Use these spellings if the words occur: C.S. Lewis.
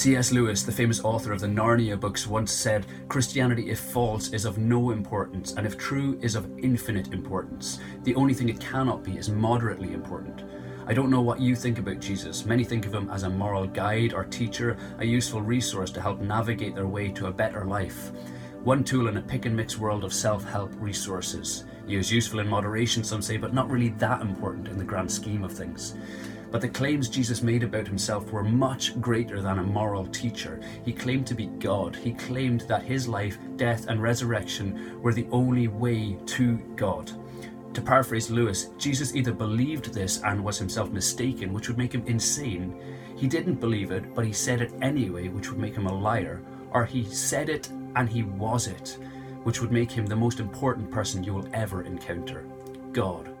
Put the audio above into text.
C.S. Lewis, the famous author of the Narnia books, once said, "Christianity, if false, is of no importance, and if true, is of infinite importance. The only thing it cannot be is moderately important." I don't know what you think about Jesus. Many think of him as a moral guide or teacher, a useful resource to help navigate their way to a better life. One tool in a pick and mix world of self-help resources. He is useful in moderation, some say, but not really that important in the grand scheme of things. But the claims Jesus made about himself were much greater than a moral teacher. He claimed to be God. He claimed that his life, death, and resurrection were the only way to God. To paraphrase Lewis, Jesus either believed this and was himself mistaken, which would make him insane. He didn't believe it, but he said it anyway, which would make him a liar. Or he said it and he was it, which would make him the most important person you will ever encounter: God.